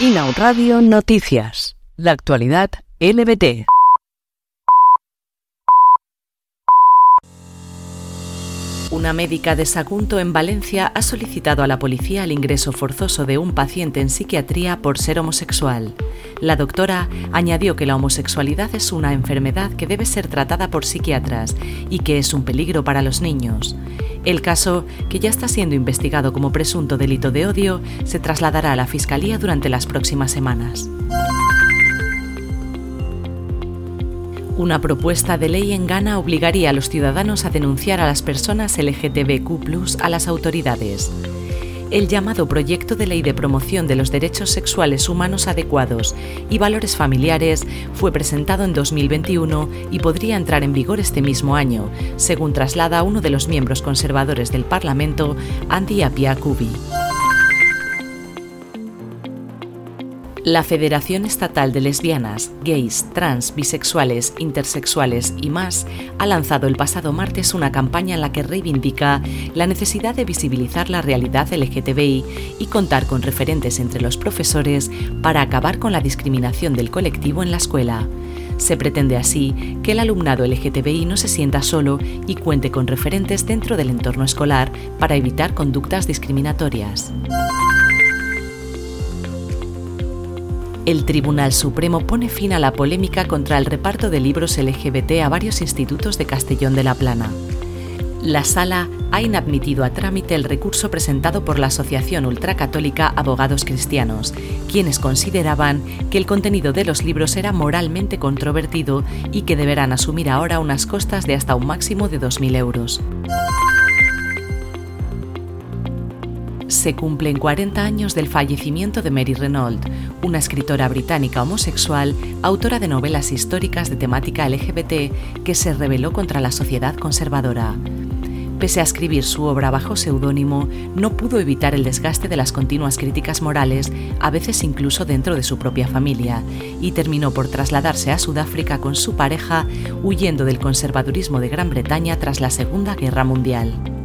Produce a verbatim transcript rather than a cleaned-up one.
InOut Radio Noticias. La actualidad L B T. Una médica de Sagunto, en Valencia, ha solicitado a la policía el ingreso forzoso de un paciente en psiquiatría por ser homosexual. La doctora añadió que la homosexualidad es una enfermedad que debe ser tratada por psiquiatras y que es un peligro para los niños. El caso, que ya está siendo investigado como presunto delito de odio, se trasladará a la Fiscalía durante las próximas semanas. Una propuesta de ley en Ghana obligaría a los ciudadanos a denunciar a las personas L G T B Q más a las autoridades. El llamado Proyecto de Ley de Promoción de los Derechos Sexuales Humanos Adecuados y Valores Familiares fue presentado en dos mil veintiuno y podría entrar en vigor este mismo año, según traslada uno de los miembros conservadores del Parlamento, Andy Apiakubi. La Federación Estatal de Lesbianas, Gays, Trans, Bisexuales, Intersexuales y más ha lanzado el pasado martes una campaña en la que reivindica la necesidad de visibilizar la realidad L G T B I y contar con referentes entre los profesores para acabar con la discriminación del colectivo en la escuela. Se pretende así que el alumnado L G T B I no se sienta solo y cuente con referentes dentro del entorno escolar para evitar conductas discriminatorias. El Tribunal Supremo pone fin a la polémica contra el reparto de libros L G B T a varios institutos de Castellón de la Plana. La sala ha inadmitido a trámite el recurso presentado por la asociación ultracatólica Abogados Cristianos, quienes consideraban que el contenido de los libros era moralmente controvertido y que deberán asumir ahora unas costas de hasta un máximo de dos mil euros. Se cumplen cuarenta años del fallecimiento de Mary Renault, una escritora británica homosexual, autora de novelas históricas de temática L G B T, que se rebeló contra la sociedad conservadora. Pese a escribir su obra bajo seudónimo, no pudo evitar el desgaste de las continuas críticas morales, a veces incluso dentro de su propia familia, y terminó por trasladarse a Sudáfrica con su pareja, huyendo del conservadurismo de Gran Bretaña tras la Segunda Guerra Mundial.